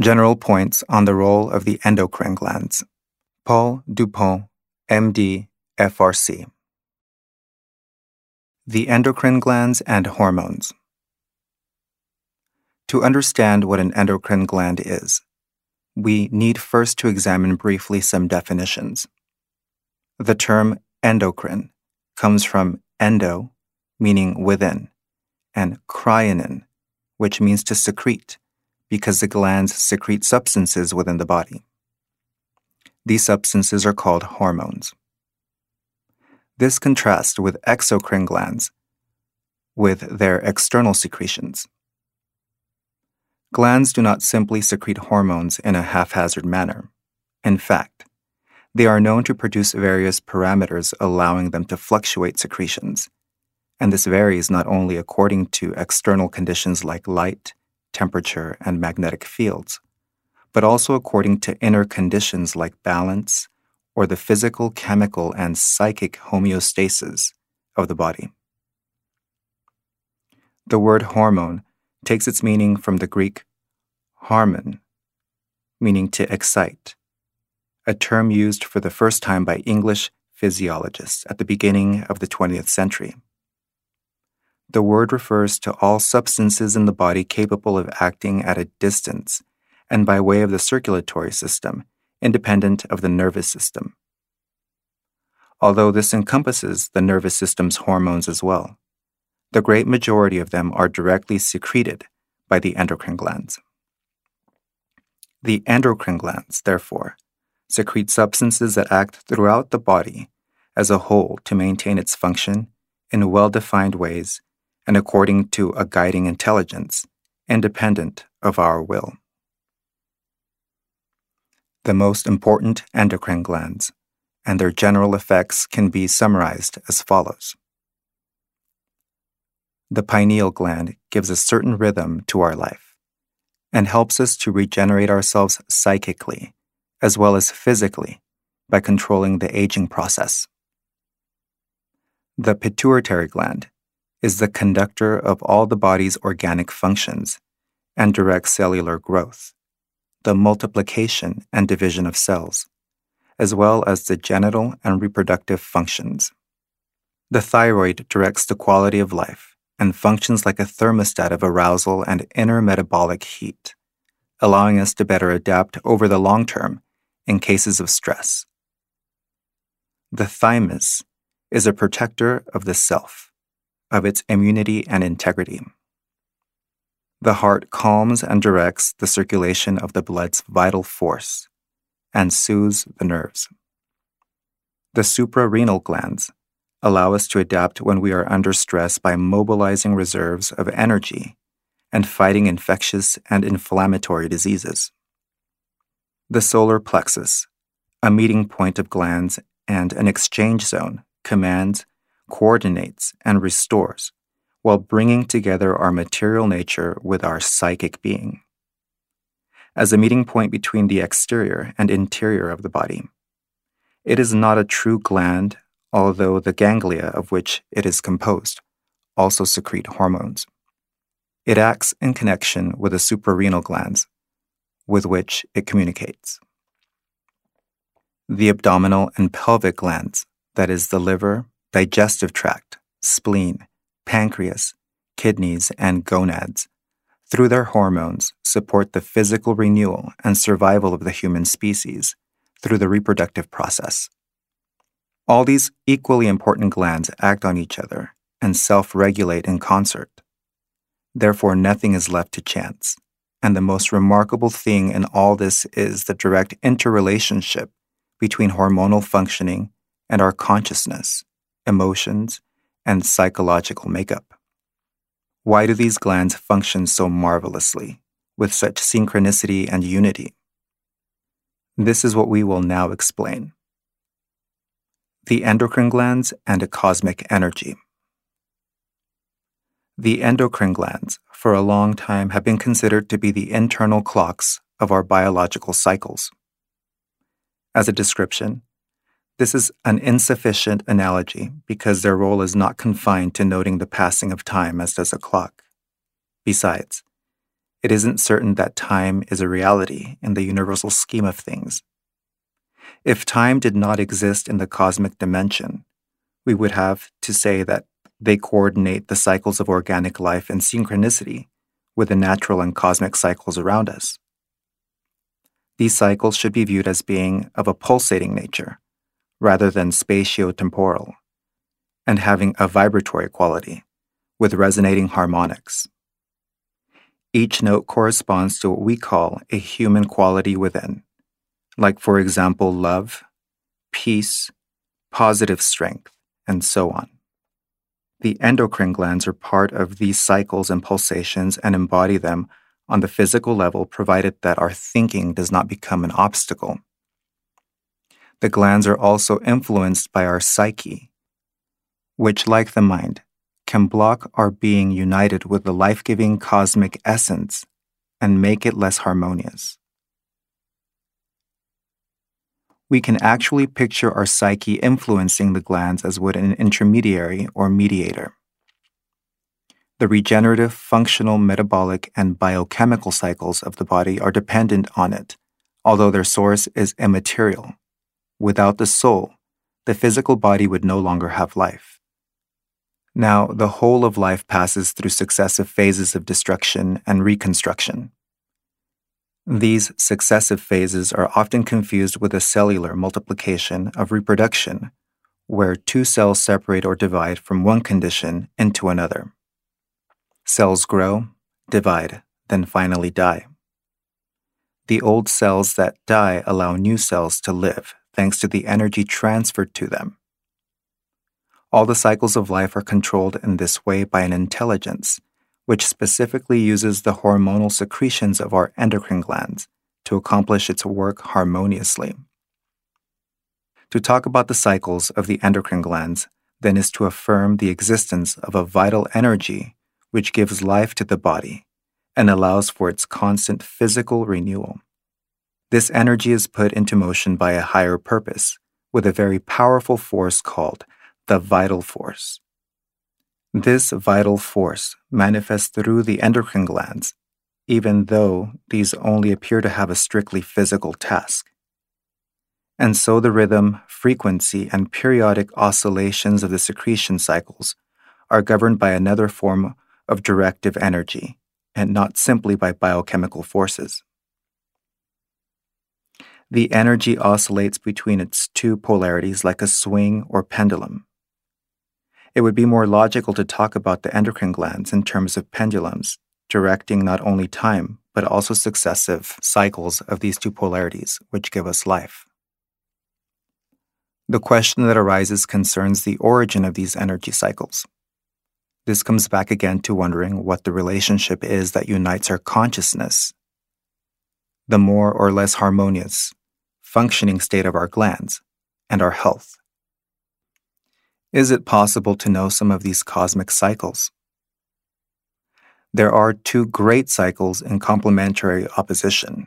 General points on the role of the endocrine glands. Paul Dupont, MD, FRC. The endocrine glands and hormones. To understand what an endocrine gland is, we need first to examine briefly some definitions. The term endocrine comes from endo, meaning within, and crinin, which means to secrete, because the glands secrete substances within the body. These substances are called hormones. This contrasts with exocrine glands, with their external secretions. Glands do not simply secrete hormones in a haphazard manner. In fact, they are known to produce various parameters allowing them to fluctuate secretions, and this varies not only according to external conditions like light, temperature, and magnetic fields, but also according to inner conditions like balance or the physical, chemical, and psychic homeostasis of the body. The word hormone takes its meaning from the Greek harmon, meaning to excite, a term used for the first time by English physiologists at the beginning of the 20th century. The word refers to all substances in the body capable of acting at a distance and by way of the circulatory system, independent of the nervous system. Although this encompasses the nervous system's hormones as well, the great majority of them are directly secreted by the endocrine glands. The endocrine glands, therefore, secrete substances that act throughout the body as a whole to maintain its function in well-defined ways and according to a guiding intelligence, independent of our will. The most important endocrine glands and their general effects can be summarized as follows. The pineal gland gives a certain rhythm to our life and helps us to regenerate ourselves psychically as well as physically by controlling the aging process. The pituitary gland is the conductor of all the body's organic functions and directs cellular growth, the multiplication and division of cells, as well as the genital and reproductive functions. The thyroid directs the quality of life and functions like a thermostat of arousal and inner metabolic heat, allowing us to better adapt over the long term in cases of stress. The thymus is a protector of the self, of its immunity and integrity. The heart calms and directs the circulation of the blood's vital force and soothes the nerves. The suprarenal glands allow us to adapt when we are under stress by mobilizing reserves of energy and fighting infectious and inflammatory diseases. The solar plexus, a meeting point of glands and an exchange zone, commands, coordinates, and restores while bringing together our material nature with our psychic being, as a meeting point between the exterior and interior of the body. It is not a true gland, although the ganglia of which it is composed also secrete hormones. It acts in connection with the suprarenal glands, with which it communicates. The abdominal and pelvic glands, that is the liver, digestive tract, spleen, pancreas, kidneys, and gonads, through their hormones, support the physical renewal and survival of the human species through the reproductive process. All these equally important glands act on each other and self-regulate in concert. Therefore, nothing is left to chance, and the most remarkable thing in all this is the direct interrelationship between hormonal functioning and our consciousness, emotions, and psychological makeup. Why do these glands function so marvelously, with such synchronicity and unity? This is what we will now explain. The endocrine glands and a cosmic energy. The endocrine glands, for a long time, have been considered to be the internal clocks of our biological cycles. As a description, this is an insufficient analogy because their role is not confined to noting the passing of time as does a clock. Besides, it isn't certain that time is a reality in the universal scheme of things. If time did not exist in the cosmic dimension, we would have to say that they coordinate the cycles of organic life in synchronicity with the natural and cosmic cycles around us. These cycles should be viewed as being of a pulsating nature, rather than spatio-temporal, and having a vibratory quality, with resonating harmonics. Each note corresponds to what we call a human quality within, like, for example, love, peace, positive strength, and so on. The endocrine glands are part of these cycles and pulsations and embody them on the physical level, provided that our thinking does not become an obstacle. The glands are also influenced by our psyche, which, like the mind, can block our being united with the life-giving cosmic essence and make it less harmonious. We can actually picture our psyche influencing the glands as would an intermediary or mediator. The regenerative, functional, metabolic, and biochemical cycles of the body are dependent on it, although their source is immaterial. Without the soul, the physical body would no longer have life. Now, the whole of life passes through successive phases of destruction and reconstruction. These successive phases are often confused with the cellular multiplication of reproduction, where two cells separate or divide from one condition into another. Cells grow, divide, then finally die. The old cells that die allow new cells to live, thanks to the energy transferred to them. All the cycles of life are controlled in this way by an intelligence, which specifically uses the hormonal secretions of our endocrine glands to accomplish its work harmoniously. To talk about the cycles of the endocrine glands, then, is to affirm the existence of a vital energy which gives life to the body and allows for its constant physical renewal. This energy is put into motion by a higher purpose, with a very powerful force called the vital force. This vital force manifests through the endocrine glands, even though these only appear to have a strictly physical task. And so the rhythm, frequency, and periodic oscillations of the secretion cycles are governed by another form of directive energy, and not simply by biochemical forces. The energy oscillates between its two polarities like a swing or pendulum. It would be more logical to talk about the endocrine glands in terms of pendulums, directing not only time, but also successive cycles of these two polarities, which give us life. The question that arises concerns the origin of these energy cycles. This comes back again to wondering what the relationship is that unites our consciousness, the more or less harmonious functioning state of our glands, and our health. Is it possible to know some of these cosmic cycles? There are two great cycles in complementary opposition: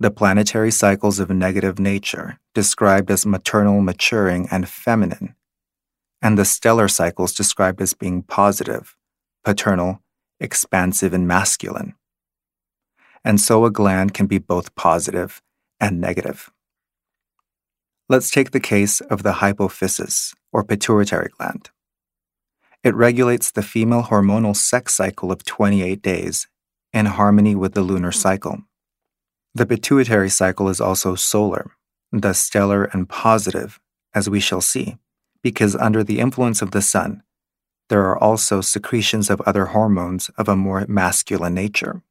the planetary cycles of negative nature, described as maternal, maturing, and feminine, and the stellar cycles described as being positive, paternal, expansive, and masculine. And so a gland can be both positive and negative. Let's take the case of the hypophysis, or pituitary gland. It regulates the female hormonal sex cycle of 28 days in harmony with the lunar cycle. The pituitary cycle is also solar, thus stellar and positive, as we shall see, because under the influence of the sun, there are also secretions of other hormones of a more masculine nature.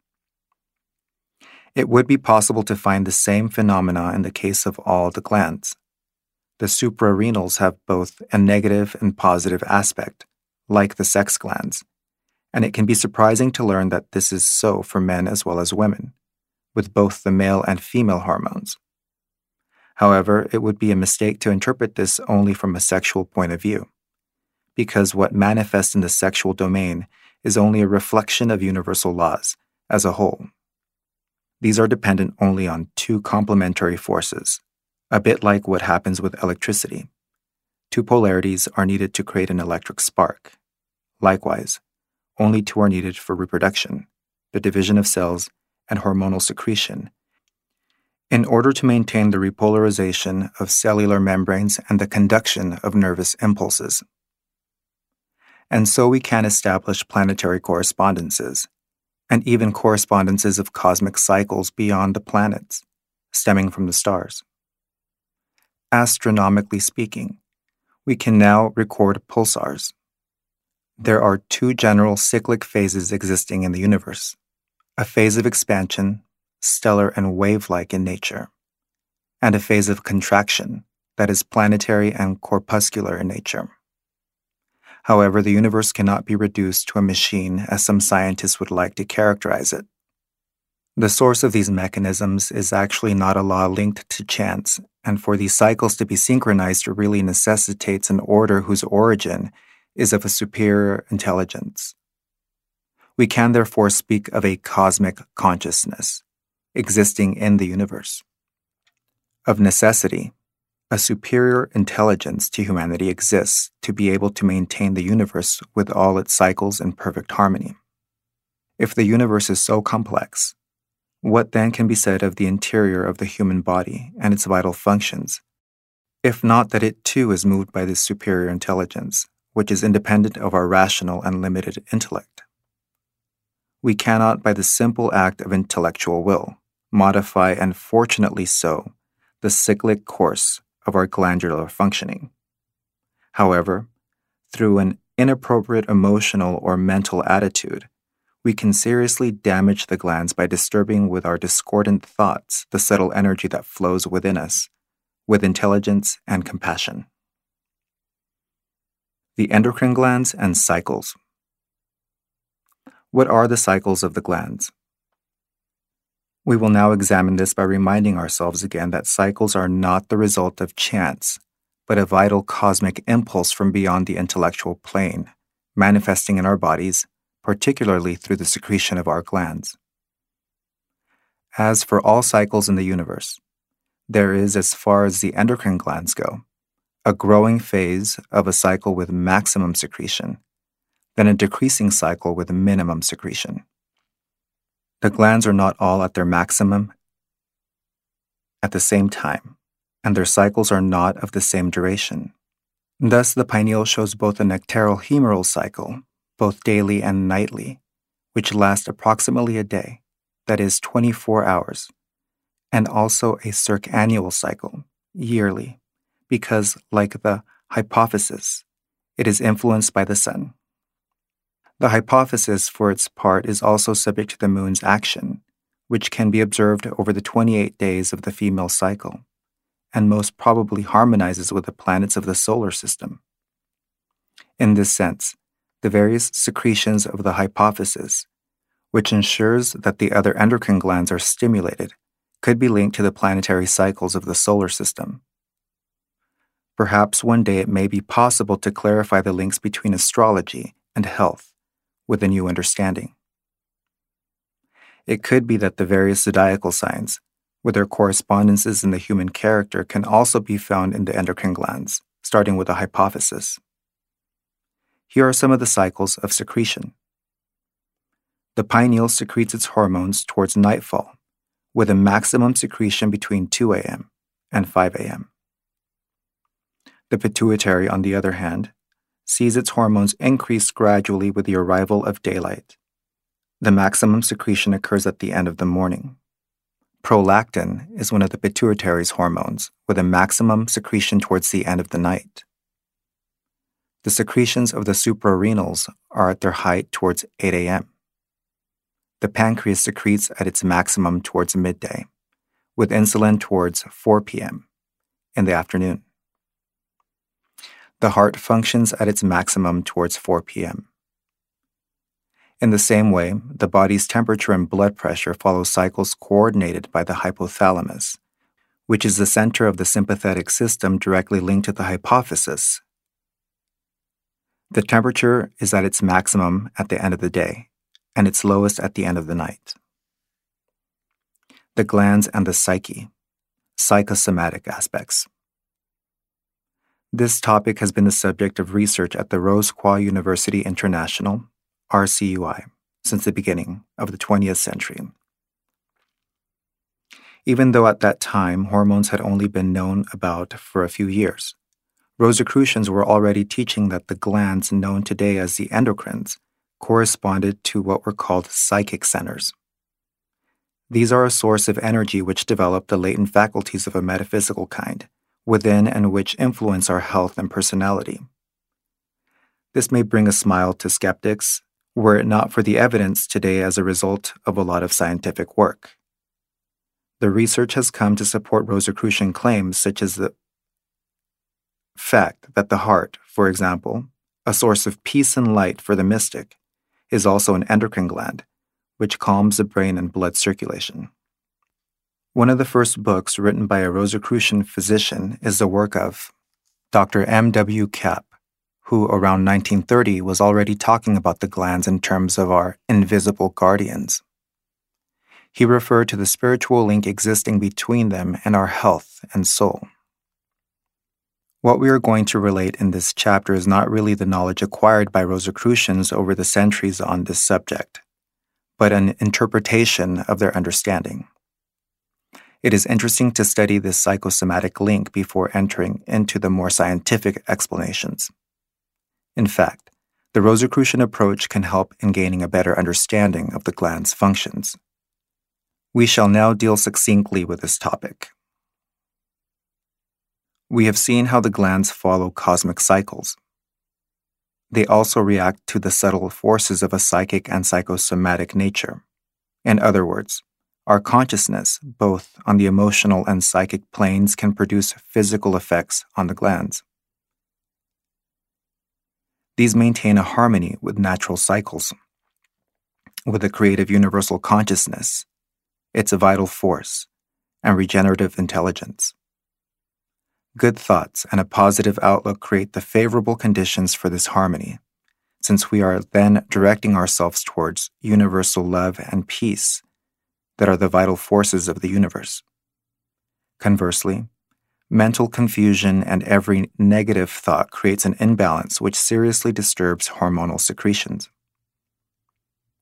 It would be possible to find the same phenomena in the case of all the glands. The suprarenals have both a negative and positive aspect, like the sex glands, and it can be surprising to learn that this is so for men as well as women, with both the male and female hormones. However, it would be a mistake to interpret this only from a sexual point of view, because what manifests in the sexual domain is only a reflection of universal laws as a whole. These are dependent only on two complementary forces, a bit like what happens with electricity. Two polarities are needed to create an electric spark. Likewise, only two are needed for reproduction, the division of cells, and hormonal secretion. In order to maintain the repolarization of cellular membranes and the conduction of nervous impulses. And so we can establish planetary correspondences, and even correspondences of cosmic cycles beyond the planets, stemming from the stars. Astronomically speaking, we can now record pulsars. There are two general cyclic phases existing in the universe, a phase of expansion, stellar and wave-like in nature, and a phase of contraction that is planetary and corpuscular in nature. However, the universe cannot be reduced to a machine as some scientists would like to characterize it. The source of these mechanisms is actually not a law linked to chance, and for these cycles to be synchronized really necessitates an order whose origin is of a superior intelligence. We can therefore speak of a cosmic consciousness existing in the universe. Of necessity, a superior intelligence to humanity exists to be able to maintain the universe with all its cycles in perfect harmony. If the universe is so complex, what then can be said of the interior of the human body and its vital functions, if not that it too is moved by this superior intelligence, which is independent of our rational and limited intellect? We cannot, by the simple act of intellectual will, modify, and fortunately so, the cyclic course of our glandular functioning. However, through an inappropriate emotional or mental attitude, we can seriously damage the glands by disturbing with our discordant thoughts the subtle energy that flows within us, with intelligence and compassion. The endocrine glands and cycles. What are the cycles of the glands? We will now examine this by reminding ourselves again that cycles are not the result of chance, but a vital cosmic impulse from beyond the intellectual plane, manifesting in our bodies, particularly through the secretion of our glands. As for all cycles in the universe, there is, as far as the endocrine glands go, a growing phase of a cycle with maximum secretion, then a decreasing cycle with minimum secretion. The glands are not all at their maximum at the same time, and their cycles are not of the same duration. Thus, the pineal shows both a nectaral humeral cycle, both daily and nightly, which lasts approximately a day, that is 24 hours, and also a circannual cycle, yearly, because, like the hypophysis, it is influenced by the sun. The hypophysis, for its part, is also subject to the moon's action, which can be observed over the 28 days of the female cycle, and most probably harmonizes with the planets of the solar system. In this sense, the various secretions of the hypophysis, which ensures that the other endocrine glands are stimulated, could be linked to the planetary cycles of the solar system. Perhaps one day it may be possible to clarify the links between astrology and health with a new understanding. It could be that the various zodiacal signs, with their correspondences in the human character, can also be found in the endocrine glands, starting with the hypophysis. Here are some of the cycles of secretion. The pineal secretes its hormones towards nightfall, with a maximum secretion between 2 a.m. and 5 a.m. The pituitary, on the other hand, sees its hormones increase gradually with the arrival of daylight. The maximum secretion occurs at the end of the morning. Prolactin is one of the pituitary's hormones, with a maximum secretion towards the end of the night. The secretions of the suprarenals are at their height towards 8 a.m. The pancreas secretes at its maximum towards midday, with insulin towards 4 p.m. in the afternoon. The heart functions at its maximum towards 4 p.m. In the same way, the body's temperature and blood pressure follow cycles coordinated by the hypothalamus, which is the center of the sympathetic system directly linked to the hypophysis. The temperature is at its maximum at the end of the day, and its lowest at the end of the night. The glands and the psyche, psychosomatic aspects. This topic has been the subject of research at the Rose Qua University International, RCUI, since the beginning of the 20th century. Even though at that time hormones had only been known about for a few years, Rosicrucians were already teaching that the glands known today as the endocrines corresponded to what were called psychic centers. These are a source of energy which develop the latent faculties of a metaphysical kind, within and which influence our health and personality. This may bring a smile to skeptics, were it not for the evidence today as a result of a lot of scientific work. The research has come to support Rosicrucian claims, such as the fact that the heart, for example, a source of peace and light for the mystic, is also an endocrine gland, which calms the brain and blood circulation. One of the first books written by a Rosicrucian physician is the work of Dr. M. W. Kapp, who around 1930 was already talking about the glands in terms of our invisible guardians. He referred to the spiritual link existing between them and our health and soul. What we are going to relate in this chapter is not really the knowledge acquired by Rosicrucians over the centuries on this subject, but an interpretation of their understanding. It is interesting to study this psychosomatic link before entering into the more scientific explanations. In fact, the Rosicrucian approach can help in gaining a better understanding of the gland's functions. We shall now deal succinctly with this topic. We have seen how the glands follow cosmic cycles. They also react to the subtle forces of a psychic and psychosomatic nature. In other words, our consciousness, both on the emotional and psychic planes, can produce physical effects on the glands. These maintain a harmony with natural cycles. With a creative universal consciousness, its a vital force, and regenerative intelligence. Good thoughts and a positive outlook create the favorable conditions for this harmony, since we are then directing ourselves towards universal love and peace that are the vital forces of the universe. Conversely, mental confusion and every negative thought creates an imbalance which seriously disturbs hormonal secretions.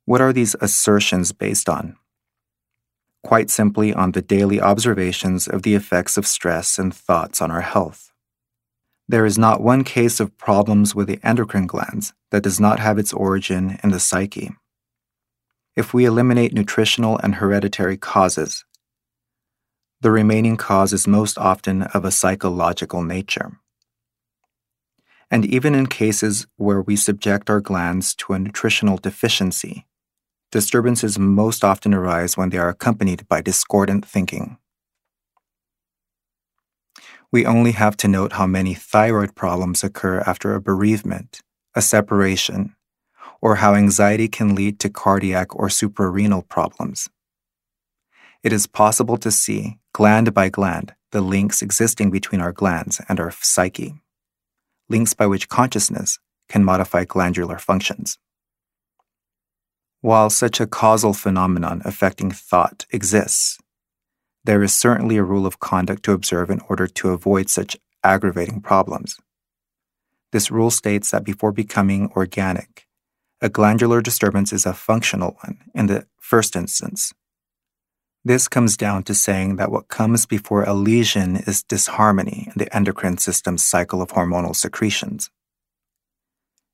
What are these assertions based on? Quite simply on the daily observations of the effects of stress and thoughts on our health. There is not one case of problems with the endocrine glands that does not have its origin in the psyche. If we eliminate nutritional and hereditary causes, the remaining cause is most often of a psychological nature. And even in cases where we subject our glands to a nutritional deficiency, disturbances most often arise when they are accompanied by discordant thinking. We only have to note how many thyroid problems occur after a bereavement, a separation, or how anxiety can lead to cardiac or suprarenal problems. It is possible to see, gland by gland, the links existing between our glands and our psyche, links by which consciousness can modify glandular functions. While such a causal phenomenon affecting thought exists, there is certainly a rule of conduct to observe in order to avoid such aggravating problems. This rule states that before becoming organic, a glandular disturbance is a functional one in the first instance. This comes down to saying that what comes before a lesion is disharmony in the endocrine system's cycle of hormonal secretions.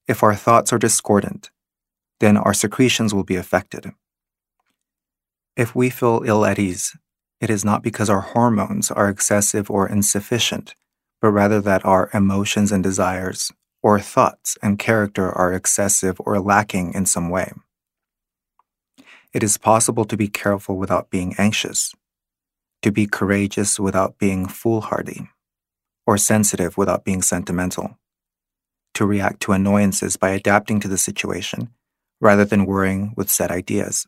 If our thoughts are discordant, then our secretions will be affected. If we feel ill at ease, it is not because our hormones are excessive or insufficient, but rather that our emotions and desires or thoughts and character are excessive or lacking in some way. It is possible to be careful without being anxious, to be courageous without being foolhardy, or sensitive without being sentimental, to react to annoyances by adapting to the situation rather than worrying with set ideas.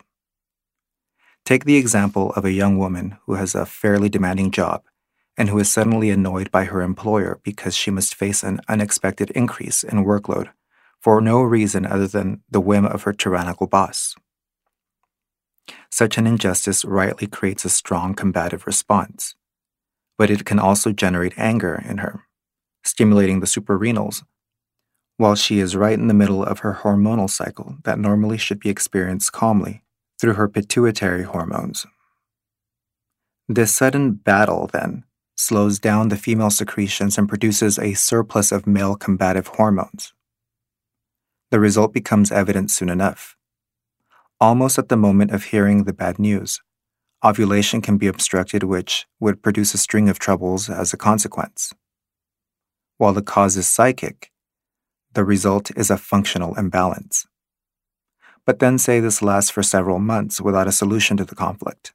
Take the example of a young woman who has a fairly demanding job and who is suddenly annoyed by her employer because she must face an unexpected increase in workload for no reason other than the whim of her tyrannical boss. Such an injustice rightly creates a strong combative response, but it can also generate anger in her, stimulating the suprarenals, while she is right in the middle of her hormonal cycle that normally should be experienced calmly through her pituitary hormones. This sudden battle, then, slows down the female secretions and produces a surplus of male combative hormones. The result becomes evident soon enough. Almost at the moment of hearing the bad news, ovulation can be obstructed, which would produce a string of troubles as a consequence. While the cause is psychic, the result is a functional imbalance. But then say this lasts for several months without a solution to the conflict.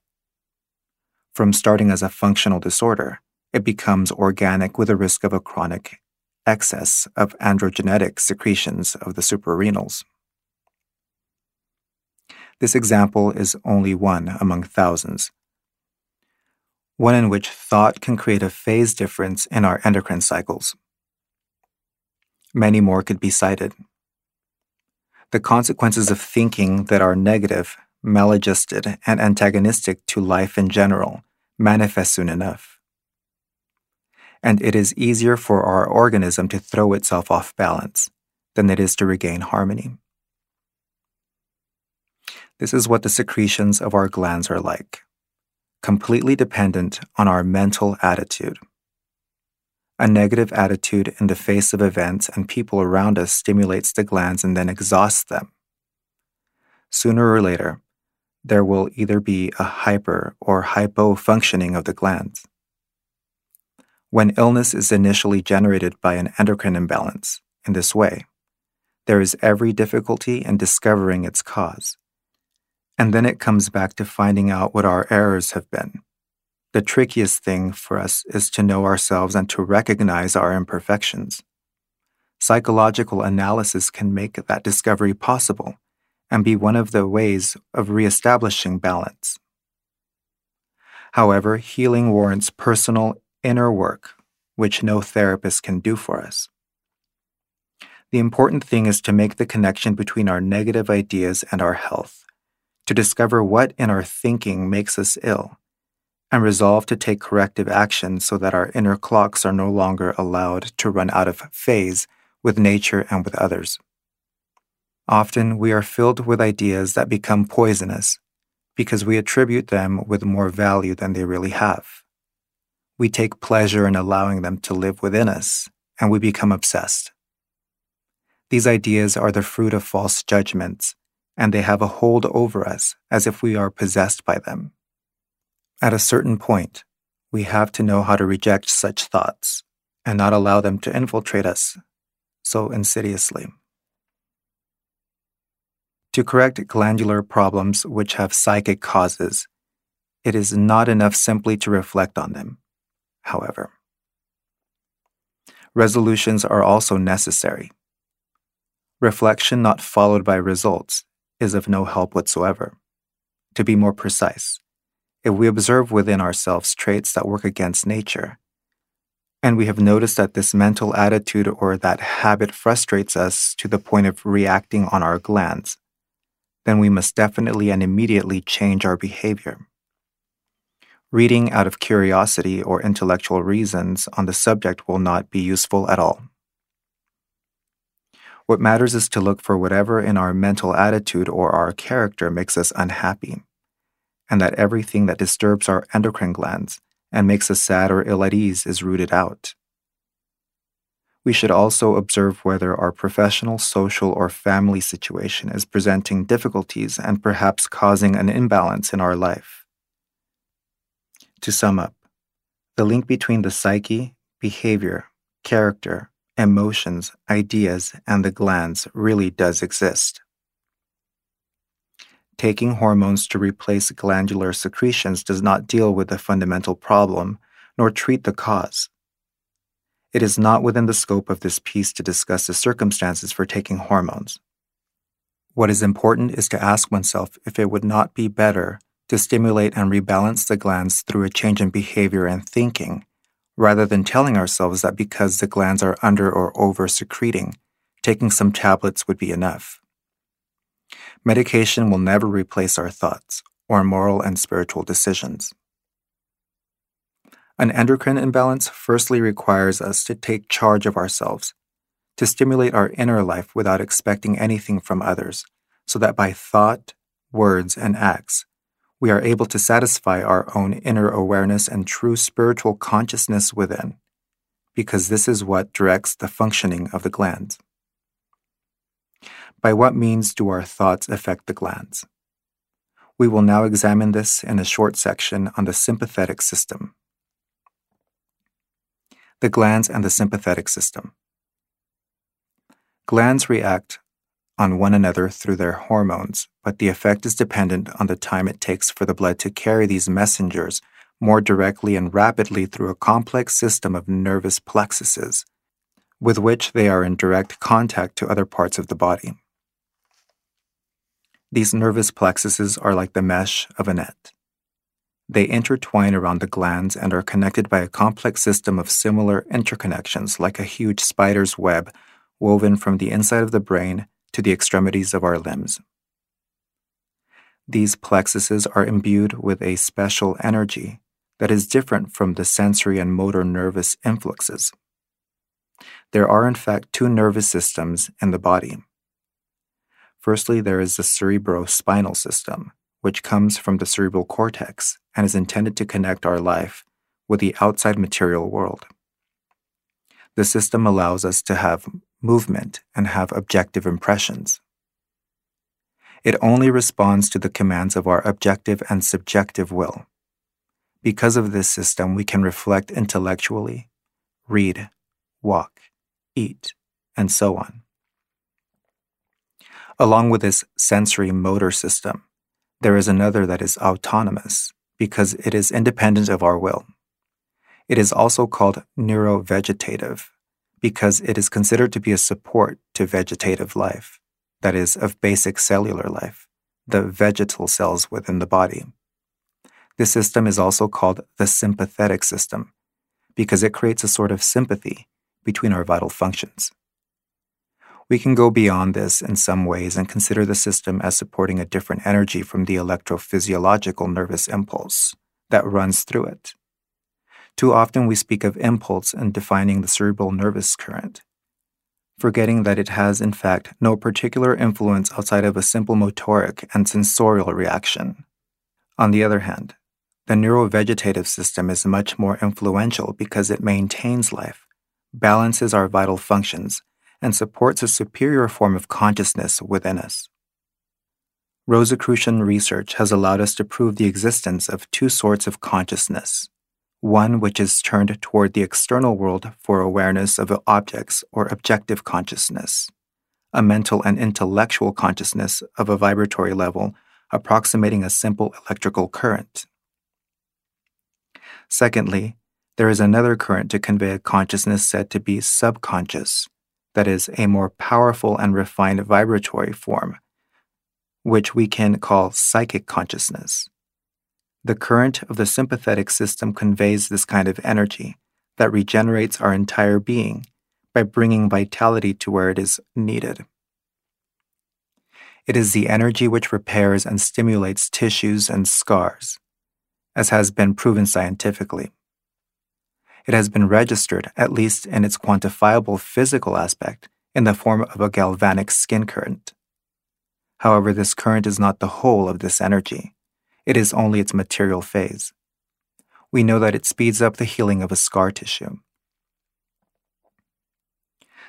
From starting as a functional disorder, it becomes organic with a risk of a chronic excess of androgenetic secretions of the suprarenals. This example is only one among thousands, one in which thought can create a phase difference in our endocrine cycles. Many more could be cited. The consequences of thinking that are negative, maladjusted, and antagonistic to life in general manifest soon enough. And it is easier for our organism to throw itself off balance than it is to regain harmony. This is what the secretions of our glands are like, completely dependent on our mental attitude. A negative attitude in the face of events and people around us stimulates the glands and then exhausts them. Sooner or later, there will either be a hyper or hypo functioning of the glands. When illness is initially generated by an endocrine imbalance in this way, there is every difficulty in discovering its cause. And then it comes back to finding out what our errors have been. The trickiest thing for us is to know ourselves and to recognize our imperfections. Psychological analysis can make that discovery possible and be one of the ways of reestablishing balance. However, healing warrants personal inner work, which no therapist can do for us. The important thing is to make the connection between our negative ideas and our health, to discover what in our thinking makes us ill, and resolve to take corrective action so that our inner clocks are no longer allowed to run out of phase with nature and with others. Often we are filled with ideas that become poisonous because we attribute them with more value than they really have. We take pleasure in allowing them to live within us, and we become obsessed. These ideas are the fruit of false judgments, and they have a hold over us as if we are possessed by them. At a certain point, we have to know how to reject such thoughts and not allow them to infiltrate us so insidiously. To correct glandular problems which have psychic causes, it is not enough simply to reflect on them, however. Resolutions are also necessary. Reflection not followed by results is of no help whatsoever. To be more precise, if we observe within ourselves traits that work against nature, and we have noticed that this mental attitude or that habit frustrates us to the point of reacting on our glands, then we must definitely and immediately change our behavior. Reading out of curiosity or intellectual reasons on the subject will not be useful at all. What matters is to look for whatever in our mental attitude or our character makes us unhappy, and that everything that disturbs our endocrine glands and makes us sad or ill at ease is rooted out. We should also observe whether our professional, social, or family situation is presenting difficulties and perhaps causing an imbalance in our life. To sum up, the link between the psyche, behavior, character, emotions, ideas, and the glands really does exist. Taking hormones to replace glandular secretions does not deal with the fundamental problem, nor treat the cause. It is not within the scope of this piece to discuss the circumstances for taking hormones. What is important is to ask oneself if it would not be better to stimulate and rebalance the glands through a change in behavior and thinking, rather than telling ourselves that because the glands are under or over secreting, taking some tablets would be enough. Medication will never replace our thoughts or moral and spiritual decisions. An endocrine imbalance firstly requires us to take charge of ourselves, to stimulate our inner life without expecting anything from others, so that by thought, words, and acts, we are able to satisfy our own inner awareness and true spiritual consciousness within, because this is what directs the functioning of the glands. By what means do our thoughts affect the glands? We will now examine this in a short section on the sympathetic system. The glands and the sympathetic system. Glands react on one another through their hormones, but the effect is dependent on the time it takes for the blood to carry these messengers more directly and rapidly through a complex system of nervous plexuses, with which they are in direct contact to other parts of the body. These nervous plexuses are like the mesh of a net. They intertwine around the glands and are connected by a complex system of similar interconnections, like a huge spider's web woven from the inside of the brain to the extremities of our limbs. These plexuses are imbued with a special energy that is different from the sensory and motor nervous influxes. There are, in fact, two nervous systems in the body. Firstly, there is the cerebrospinal system, which comes from the cerebral cortex and is intended to connect our life with the outside material world. The system allows us to have movement and have objective impressions. It only responds to the commands of our objective and subjective will. Because of this system, we can reflect intellectually, read, walk, eat, and so on. Along with this sensory motor system, there is another that is autonomous because it is independent of our will. It is also called neurovegetative because it is considered to be a support to vegetative life, that is, of basic cellular life, the vegetal cells within the body. This system is also called the sympathetic system because it creates a sort of sympathy between our vital functions. We can go beyond this in some ways and consider the system as supporting a different energy from the electrophysiological nervous impulse that runs through it. Too often we speak of impulse in defining the cerebral nervous current, forgetting that it has, in fact, no particular influence outside of a simple motoric and sensorial reaction. On the other hand, the neurovegetative system is much more influential because it maintains life, balances our vital functions, and supports a superior form of consciousness within us. Rosicrucian research has allowed us to prove the existence of two sorts of consciousness, one which is turned toward the external world for awareness of objects or objective consciousness, a mental and intellectual consciousness of a vibratory level approximating a simple electrical current. Secondly, there is another current to convey a consciousness said to be subconscious, that is, a more powerful and refined vibratory form, which we can call psychic consciousness. The current of the sympathetic system conveys this kind of energy that regenerates our entire being by bringing vitality to where it is needed. It is the energy which repairs and stimulates tissues and scars, as has been proven scientifically. It has been registered, at least in its quantifiable physical aspect, in the form of a galvanic skin current. However, this current is not the whole of this energy. It is only its material phase. We know that it speeds up the healing of a scar tissue.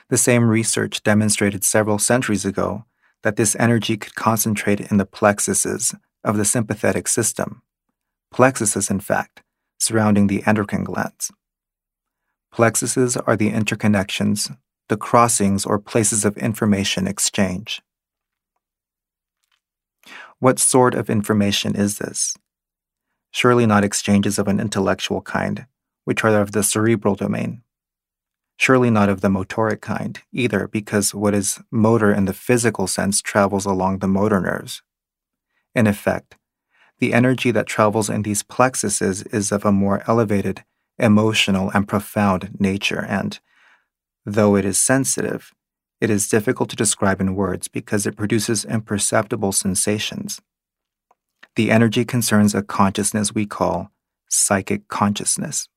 The same research demonstrated several centuries ago that this energy could concentrate in the plexuses of the sympathetic system, plexuses, in fact, surrounding the endocrine glands. Plexuses are the interconnections, the crossings or places of information exchange. What sort of information is this? Surely not exchanges of an intellectual kind, which are of the cerebral domain. Surely not of the motoric kind either, because what is motor in the physical sense travels along the motor nerves. In effect, the energy that travels in these plexuses is of a more elevated, emotional and profound nature, and, though it is sensitive, it is difficult to describe in words because it produces imperceptible sensations. The energy concerns a consciousness we call psychic consciousness.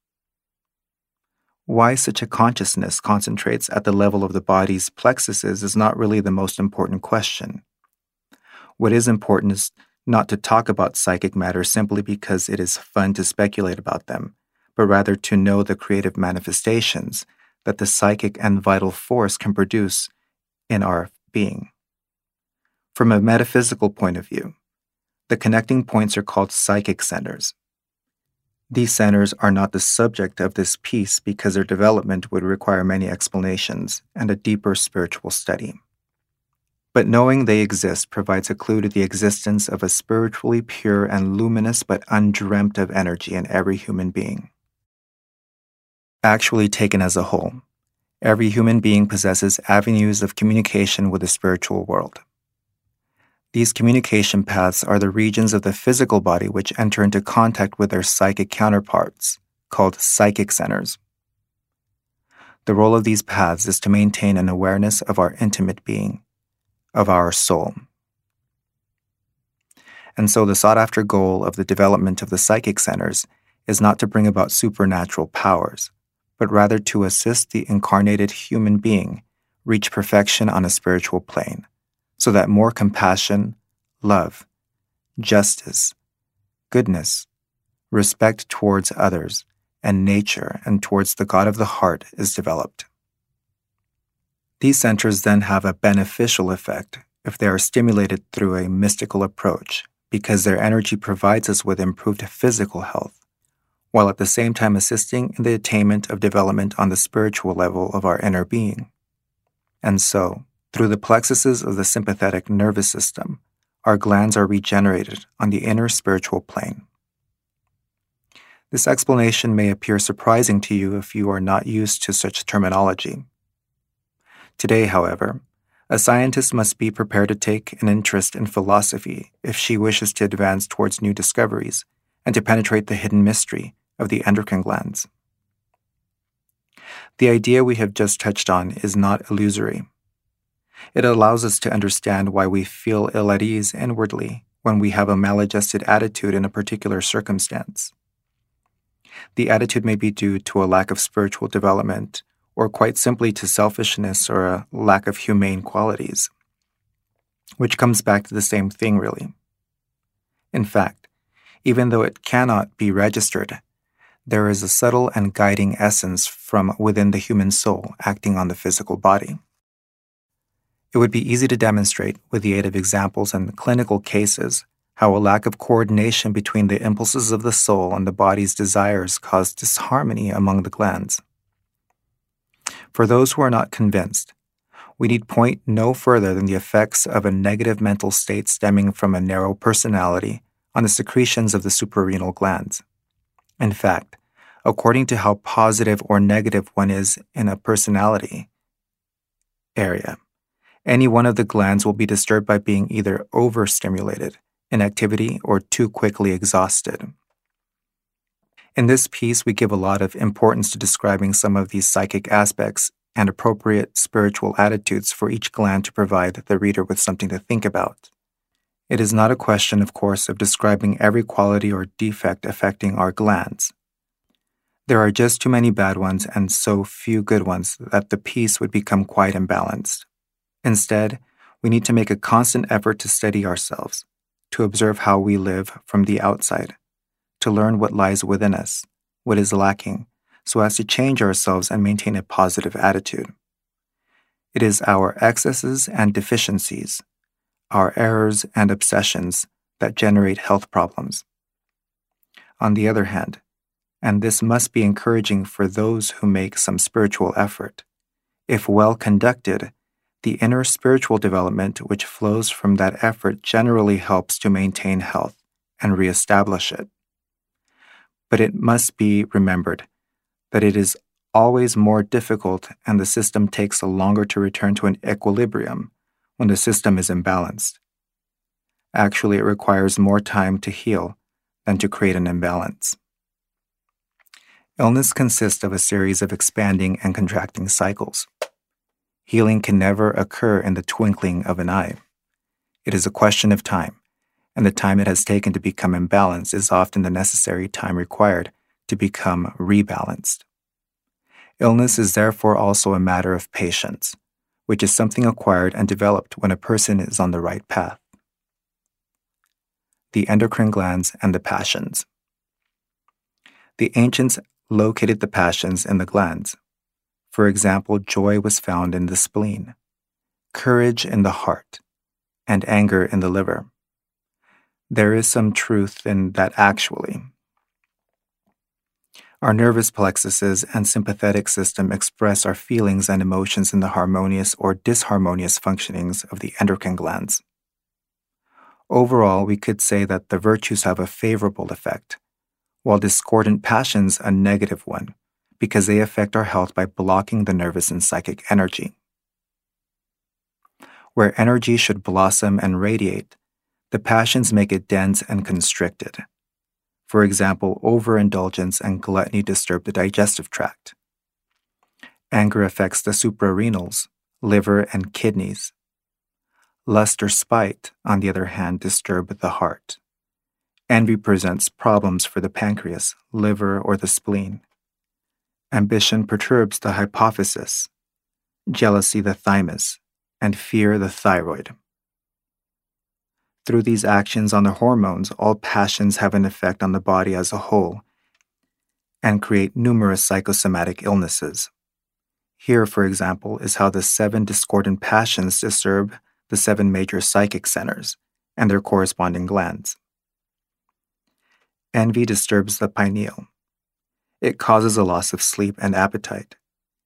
Why such a consciousness concentrates at the level of the body's plexuses is not really the most important question. What is important is not to talk about psychic matter simply because it is fun to speculate about them, but rather to know the creative manifestations that the psychic and vital force can produce in our being. From a metaphysical point of view, the connecting points are called psychic centers. These centers are not the subject of this piece because their development would require many explanations and a deeper spiritual study. But knowing they exist provides a clue to the existence of a spiritually pure and luminous but undreamt of energy in every human being. Actually taken as a whole, every human being possesses avenues of communication with the spiritual world. These communication paths are the regions of the physical body which enter into contact with their psychic counterparts, called psychic centers. The role of these paths is to maintain an awareness of our intimate being, of our soul. And so the sought-after goal of the development of the psychic centers is not to bring about supernatural powers, but rather to assist the incarnated human being reach perfection on a spiritual plane, so that more compassion, love, justice, goodness, respect towards others and nature and towards the God of the heart is developed. These centers then have a beneficial effect if they are stimulated through a mystical approach, because their energy provides us with improved physical health, while at the same time assisting in the attainment of development on the spiritual level of our inner being. And so, through the plexuses of the sympathetic nervous system, our glands are regenerated on the inner spiritual plane. This explanation may appear surprising to you if you are not used to such terminology. Today, however, a scientist must be prepared to take an interest in philosophy if she wishes to advance towards new discoveries and to penetrate the hidden mystery of the endocrine glands. The idea we have just touched on is not illusory. It allows us to understand why we feel ill at ease inwardly when we have a maladjusted attitude in a particular circumstance. The attitude may be due to a lack of spiritual development, or quite simply to selfishness or a lack of humane qualities, which comes back to the same thing, really. In fact, even though it cannot be registered, there is a subtle and guiding essence from within the human soul acting on the physical body. It would be easy to demonstrate, with the aid of examples and clinical cases, how a lack of coordination between the impulses of the soul and the body's desires caused disharmony among the glands. For those who are not convinced, we need point no further than the effects of a negative mental state stemming from a narrow personality on the secretions of the suprarenal glands. In fact, according to how positive or negative one is in a personality area, any one of the glands will be disturbed by being either overstimulated, inactivity, or too quickly exhausted. In this piece, we give a lot of importance to describing some of these psychic aspects and appropriate spiritual attitudes for each gland to provide the reader with something to think about. It is not a question, of course, of describing every quality or defect affecting our glands. There are just too many bad ones and so few good ones that the piece would become quite imbalanced. Instead, we need to make a constant effort to steady ourselves, to observe how we live from the outside, to learn what lies within us, what is lacking, so as to change ourselves and maintain a positive attitude. It is our excesses and deficiencies, our errors and obsessions that generate health problems. On the other hand, and this must be encouraging for those who make some spiritual effort, if well conducted, the inner spiritual development which flows from that effort generally helps to maintain health and reestablish it. But it must be remembered that it is always more difficult and the system takes longer to return to an equilibrium when the system is imbalanced. Actually, it requires more time to heal than to create an imbalance. Illness consists of a series of expanding and contracting cycles. Healing can never occur in the twinkling of an eye. It is a question of time, and the time it has taken to become imbalanced is often the necessary time required to become rebalanced. Illness is therefore also a matter of patience, which is something acquired and developed when a person is on the right path. The endocrine glands and the passions. The ancients located the passions in the glands. For example, joy was found in the spleen, courage in the heart, and anger in the liver. There is some truth in that actually. Our nervous plexuses and sympathetic system express our feelings and emotions in the harmonious or disharmonious functionings of the endocrine glands. Overall, we could say that the virtues have a favorable effect, while discordant passions a negative one, because they affect our health by blocking the nervous and psychic energy. Where energy should blossom and radiate, the passions make it dense and constricted. For example, overindulgence and gluttony disturb the digestive tract. Anger affects the suprarenals, liver, and kidneys. Lust or spite, on the other hand, disturb the heart. Envy presents problems for the pancreas, liver, or the spleen. Ambition perturbs the hypophysis, jealousy the thymus, and fear the thyroid. Through these actions on the hormones, all passions have an effect on the body as a whole and create numerous psychosomatic illnesses. Here, for example, is how the 7 discordant passions disturb the 7 major psychic centers and their corresponding glands. Envy disturbs the pineal. It causes a loss of sleep and appetite,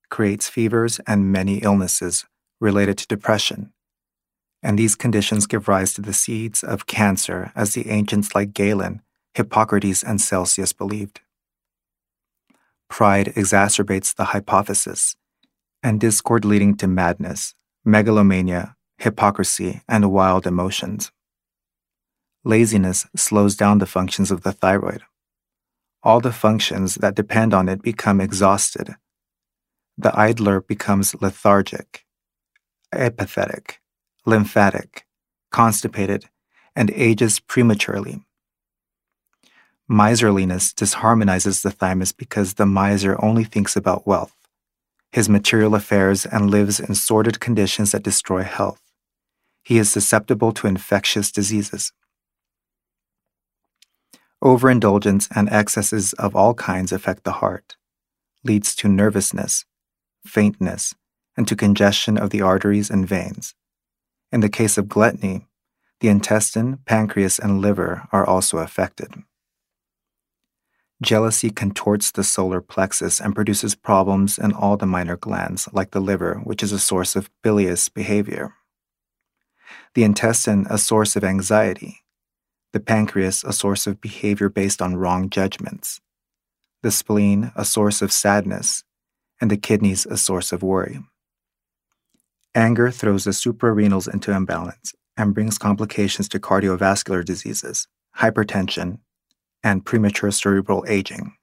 creates fevers and many illnesses related to depression. And these conditions give rise to the seeds of cancer, as the ancients like Galen, Hippocrates, and Celsius believed. Pride exacerbates the hypophysis, and discord leading to madness, megalomania, hypocrisy, and wild emotions. Laziness slows down the functions of the thyroid. All the functions that depend on it become exhausted. The idler becomes lethargic, apathetic, lymphatic, constipated, and ages prematurely. Miserliness disharmonizes the thymus because the miser only thinks about wealth, his material affairs, and lives in sordid conditions that destroy health. He is susceptible to infectious diseases. Overindulgence and excesses of all kinds affect the heart, leads to nervousness, faintness, and to congestion of the arteries and veins. In the case of gluttony, the intestine, pancreas, and liver are also affected. Jealousy contorts the solar plexus and produces problems in all the minor glands, like the liver, which is a source of bilious behavior. The intestine, a source of anxiety. The pancreas, a source of behavior based on wrong judgments. The spleen, a source of sadness. And the kidneys, a source of worry. Anger throws the suprarenals into imbalance and brings complications to cardiovascular diseases, hypertension, and premature cerebral aging.